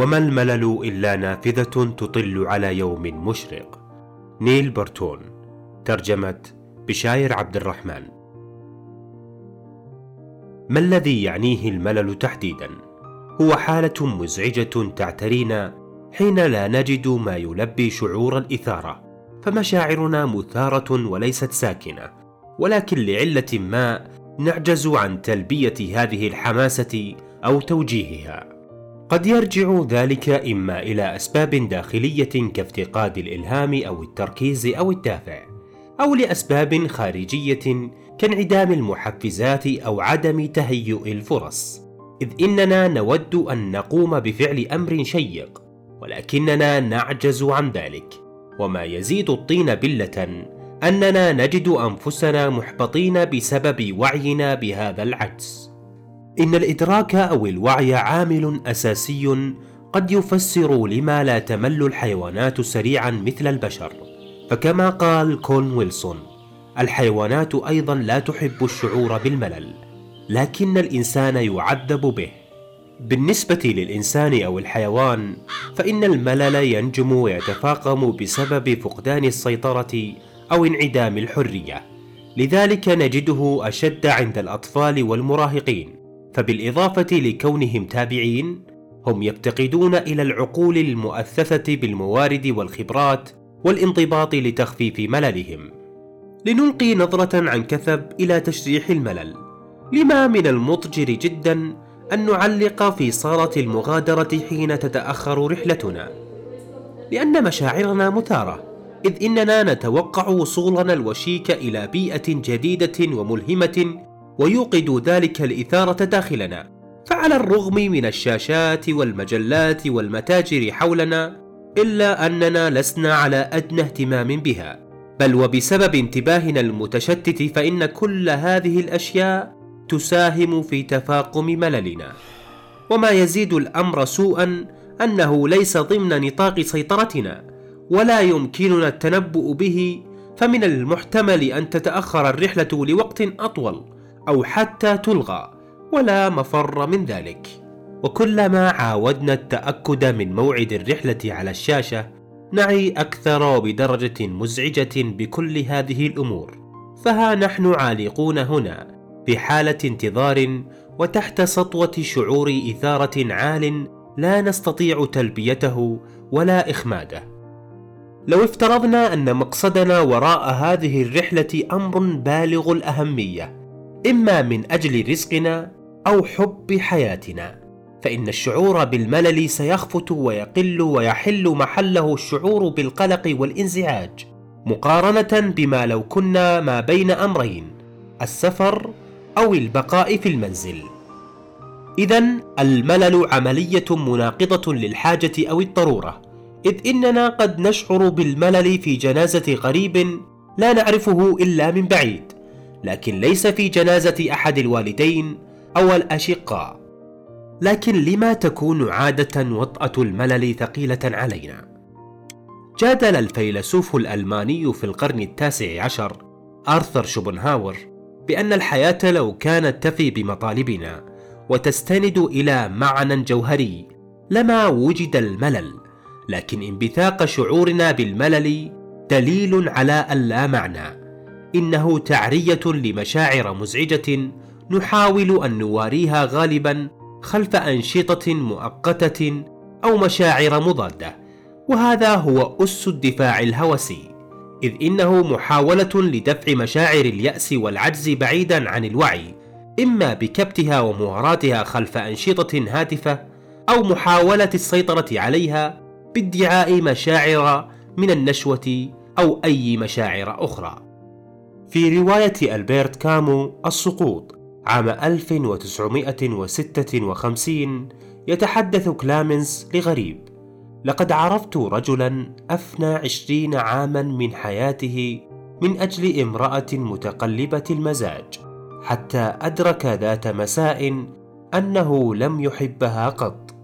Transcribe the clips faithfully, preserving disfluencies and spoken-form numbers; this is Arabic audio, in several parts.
وما الملل إلا نافذة تطل على يوم مشرق. نيل بورتون، ترجمة بشاير عبد الرحمن. ما الذي يعنيه الملل تحديدا؟ هو حالة مزعجة تعترينا حين لا نجد ما يلبي شعور الإثارة، فمشاعرنا مثارة وليست ساكنة، ولكن لعلة ما نعجز عن تلبية هذه الحماسة أو توجيهها. قد يرجع ذلك إما إلى أسباب داخلية كافتقاد الإلهام أو التركيز أو الدافع، أو لأسباب خارجية كانعدام المحفزات أو عدم تهيؤ الفرص، إذ إننا نود أن نقوم بفعل أمر شيق ولكننا نعجز عن ذلك، وما يزيد الطين بلة أننا نجد أنفسنا محبطين بسبب وعينا بهذا العجز. إن الإدراك أو الوعي عامل أساسي قد يفسر لما لا تمل الحيوانات سريعا مثل البشر، فكما قال كولن ويلسون، الحيوانات أيضا لا تحب الشعور بالملل، لكن الإنسان يعذب به. بالنسبة للإنسان أو الحيوان، فإن الملل ينجم ويتفاقم بسبب فقدان السيطرة أو انعدام الحرية، لذلك نجده أشد عند الأطفال والمراهقين، فبالإضافة لكونهم تابعين، هم يفتقدون إلى العقول المؤثثة بالموارد والخبرات والانضباط لتخفيف مللهم. لنلقي نظرة عن كثب إلى تشريح الملل. لما من المضجر جدا أن نعلق في صالة المغادرة حين تتأخر رحلتنا، لأن مشاعرنا مثارة، إذ إننا نتوقع وصولنا الوشيك إلى بيئة جديدة وملهمة ويوقد ذلك الإثارة داخلنا. فعلى الرغم من الشاشات والمجلات والمتاجر حولنا، إلا أننا لسنا على أدنى اهتمام بها، بل وبسبب انتباهنا المتشتت فإن كل هذه الأشياء تساهم في تفاقم مللنا. وما يزيد الأمر سوءا أنه ليس ضمن نطاق سيطرتنا ولا يمكننا التنبؤ به، فمن المحتمل أن تتأخر الرحلة لوقت أطول أو حتى تلغى، ولا مفر من ذلك. وكلما عاودنا التأكد من موعد الرحلة على الشاشة نعي أكثر بدرجة مزعجة بكل هذه الأمور، فها نحن عالقون هنا في حالة انتظار وتحت سطوة شعور إثارة عال لا نستطيع تلبيته ولا إخماده. لو افترضنا أن مقصدنا وراء هذه الرحلة أمر بالغ الأهمية، إما من أجل رزقنا أو حب حياتنا، فإن الشعور بالملل سيخفت ويقل ويحل محله الشعور بالقلق والانزعاج، مقارنة بما لو كنا ما بين أمرين، السفر أو البقاء في المنزل. إذن الملل عملية مناقضة للحاجة أو الضرورة، إذ إننا قد نشعر بالملل في جنازة غريب لا نعرفه إلا من بعيد، لكن ليس في جنازة أحد الوالدين أو الأشقاء. لكن لما تكون عادة وطأة الملل ثقيلة علينا؟ جادل الفيلسوف الألماني في القرن التاسع عشر آرثر شوبنهاور بأن الحياة لو كانت تفي بمطالبنا وتستند إلى معنى جوهري لما وجد الملل، لكن انبثاق شعورنا بالملل دليل على أن لا معنى، إنه تعرية لمشاعر مزعجة نحاول أن نواريها غالبا خلف أنشطة مؤقتة أو مشاعر مضادة، وهذا هو أس الدفاع الهوسي، إذ إنه محاولة لدفع مشاعر اليأس والعجز بعيدا عن الوعي، إما بكبتها ومهاراتها خلف أنشطة هادفة، أو محاولة السيطرة عليها بادعاء مشاعر من النشوة أو أي مشاعر أخرى. في رواية ألبرت كامو السقوط عام ألف وتسعمائة وستة وخمسين يتحدث كلامنز لغريب: لقد عرفت رجلا أفنى عشرين عاما من حياته من أجل امرأة متقلبة المزاج، حتى أدرك ذات مساء أنه لم يحبها قط.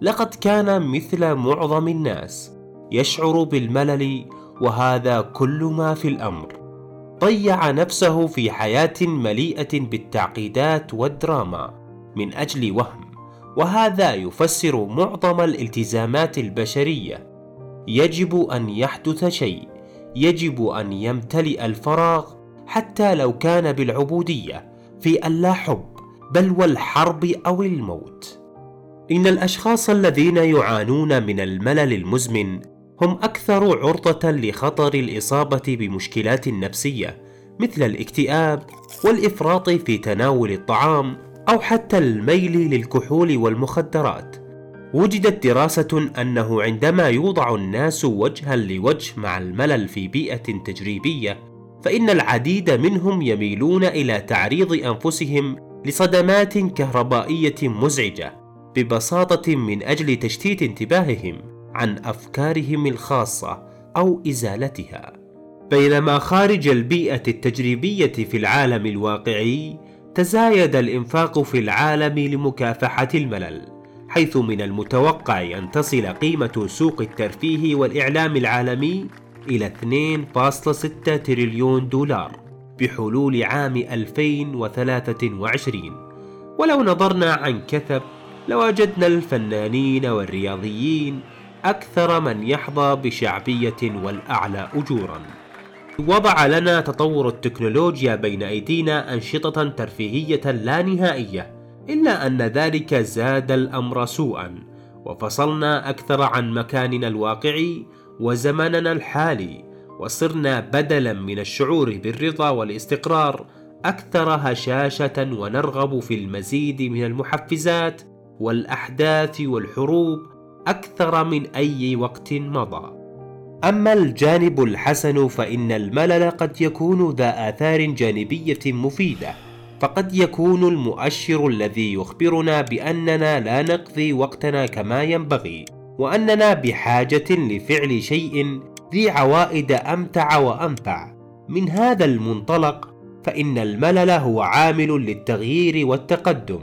لقد كان مثل معظم الناس يشعر بالملل، وهذا كل ما في الأمر. ضيع نفسه في حياة مليئة بالتعقيدات والدراما من أجل وهم، وهذا يفسر معظم الالتزامات البشرية. يجب أن يحدث شيء، يجب أن يمتلئ الفراغ حتى لو كان بالعبودية في اللا حب بل والحرب أو الموت. إن الأشخاص الذين يعانون من الملل المزمن هم أكثر عرضة لخطر الإصابة بمشكلات نفسية مثل الاكتئاب والإفراط في تناول الطعام أو حتى الميل للكحول والمخدرات. وجدت دراسة أنه عندما يوضع الناس وجها لوجه مع الملل في بيئة تجريبية فإن العديد منهم يميلون إلى تعريض أنفسهم لصدمات كهربائية مزعجة ببساطة من أجل تشتيت انتباههم عن أفكارهم الخاصة أو إزالتها. بينما خارج البيئة التجريبية في العالم الواقعي تزايد الإنفاق في العالم لمكافحة الملل، حيث من المتوقع أن تصل قيمة سوق الترفيه والإعلام العالمي إلى اثنين فاصلة ستة تريليون دولار بحلول عام ألفين وثلاثة وعشرين. ولو نظرنا عن كثب لوجدنا الفنانين والرياضيين أكثر من يحظى بشعبية والأعلى أجورا. وضع لنا تطور التكنولوجيا بين أيدينا أنشطة ترفيهية لا نهائية، إلا أن ذلك زاد الأمر سوءا، وفصلنا أكثر عن مكاننا الواقعي وزمننا الحالي، وصرنا بدلا من الشعور بالرضا والاستقرار أكثر هشاشة، ونرغب في المزيد من المحفزات والأحداث والحروب أكثر من أي وقت مضى. أما الجانب الحسن فإن الملل قد يكون ذا آثار جانبية مفيدة، فقد يكون المؤشر الذي يخبرنا بأننا لا نقضي وقتنا كما ينبغي وأننا بحاجة لفعل شيء ذي عوائد أمتع وأنفع. من هذا المنطلق فإن الملل هو عامل للتغيير والتقدم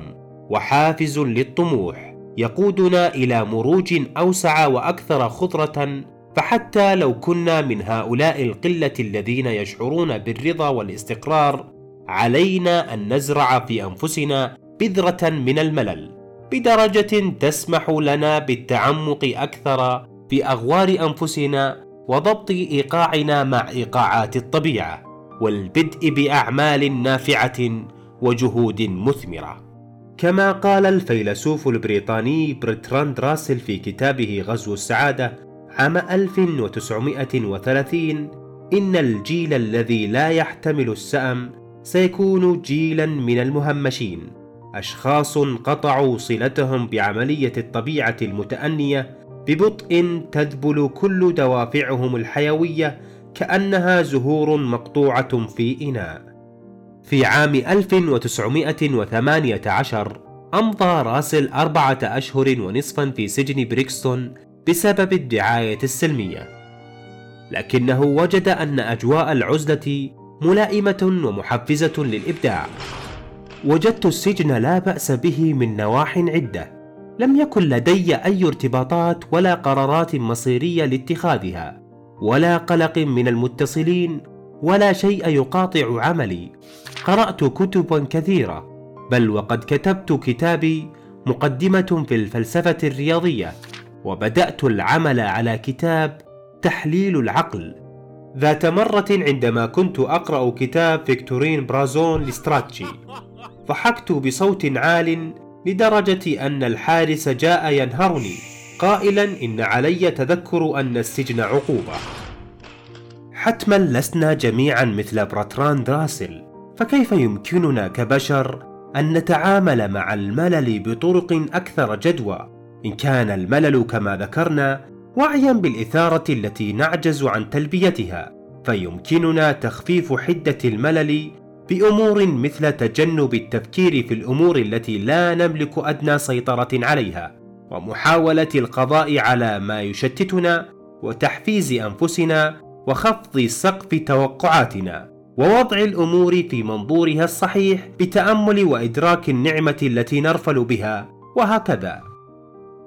وحافز للطموح يقودنا إلى مروج أوسع وأكثر خطرة. فحتى لو كنا من هؤلاء القلة الذين يشعرون بالرضا والاستقرار علينا أن نزرع في أنفسنا بذرة من الملل بدرجة تسمح لنا بالتعمق أكثر في أغوار أنفسنا وضبط إيقاعنا مع إيقاعات الطبيعة والبدء بأعمال نافعة وجهود مثمرة. كما قال الفيلسوف البريطاني برتراند راسل في كتابه غزو السعادة عام ألف وتسعمائة وثلاثين، إن الجيل الذي لا يحتمل السأم سيكون جيلا من المهمشين، أشخاص قطعوا صلتهم بعملية الطبيعة المتأنية ببطء تذبل كل دوافعهم الحيوية كأنها زهور مقطوعة في إناء. في عام ألف وتسعمائة وثمانية عشر أمضى راسل أربعة أشهر ونصفا في سجن بريكستون بسبب الدعاية السلمية، لكنه وجد أن أجواء العزلة ملائمة ومحفزة للإبداع. وجدت السجن لا بأس به من نواحٍ عدة، لم يكن لدي أي ارتباطات ولا قرارات مصيرية لاتخاذها ولا قلق من المتصلين ولا شيء يقاطع عملي. قرأت كتبا كثيرة، بل وقد كتبت كتابي مقدمة في الفلسفة الرياضية، وبدأت العمل على كتاب تحليل العقل. ذات مرة عندما كنت أقرأ كتاب فيكتورين برازون لستراتشي ضحكت بصوت عال لدرجة أن الحارس جاء ينهرني قائلا إن علي تذكر أن السجن عقوبة. حتما لسنا جميعا مثل برتراند راسل، فكيف يمكننا كبشر أن نتعامل مع الملل بطرق أكثر جدوى إن كان الملل كما ذكرنا وعيا بالإثارة التي نعجز عن تلبيتها؟ فيمكننا تخفيف حدة الملل بأمور مثل تجنب التفكير في الأمور التي لا نملك أدنى سيطرة عليها، ومحاولة القضاء على ما يشتتنا، وتحفيز أنفسنا، وخفض سقف توقعاتنا، ووضع الأمور في منظورها الصحيح بتأمل وإدراك النعمة التي نرفل بها، وهكذا.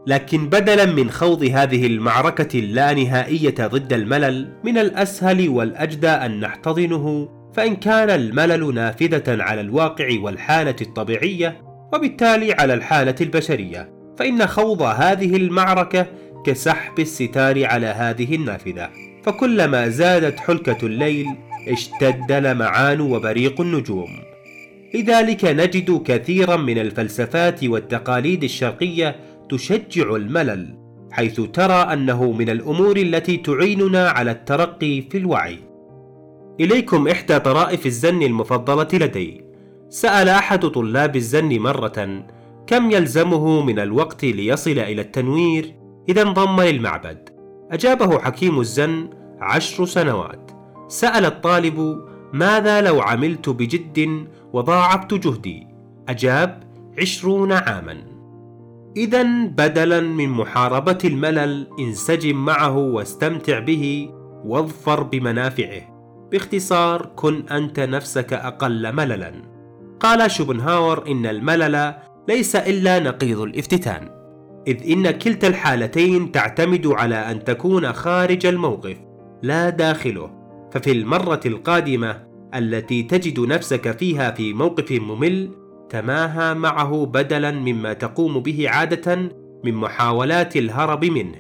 لكن بدلا من خوض هذه المعركة اللانهائية ضد الملل من الأسهل والأجدى أن نحتضنه، فإن كان الملل نافذة على الواقع والحالة الطبيعية وبالتالي على الحالة البشرية، فإن خوض هذه المعركة كسحب الستار على هذه النافذة، فكلما زادت حلكة الليل اشتد لمعان وبريق النجوم. لذلك نجد كثيرا من الفلسفات والتقاليد الشرقية تشجع الملل، حيث ترى أنه من الأمور التي تعيننا على الترقي في الوعي. إليكم إحدى طرائف الزن المفضلة لدي. سأل أحد طلاب الزن مرة كم يلزمه من الوقت ليصل إلى التنوير إذا انضم للمعبد. أجابه حكيم الزن عشر سنوات. سأل الطالب ماذا لو عملت بجد وضاعفت جهدي؟ أجاب عشرون عاما. إذن بدلا من محاربة الملل انسجم معه واستمتع به واظفر بمنافعه. باختصار، كن أنت نفسك أقل مللا. قال شوبنهاور إن الملل ليس إلا نقيض الافتتان، إذ إن كلتا الحالتين تعتمد على أن تكون خارج الموقف لا داخله. ففي المرة القادمة التي تجد نفسك فيها في موقف ممل، تماهى معه بدلا مما تقوم به عادة من محاولات الهرب منه.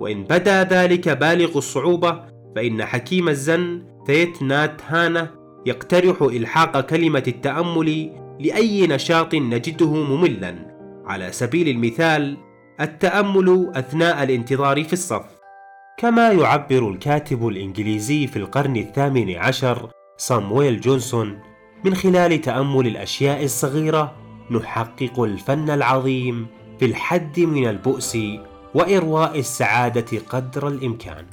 وإن بدا ذلك بالغ الصعوبة، فإن حكيم الزن ثيت نات هانه يقترح إلحاق كلمة التأمل لأي نشاط نجده مملا، على سبيل المثال التأمل أثناء الانتظار في الصف. كما يعبر الكاتب الإنجليزي في القرن الثامن عشر سامويل جونسون، من خلال تأمل الأشياء الصغيرة نحقق الفن العظيم في الحد من البؤس وإرواء السعادة قدر الإمكان.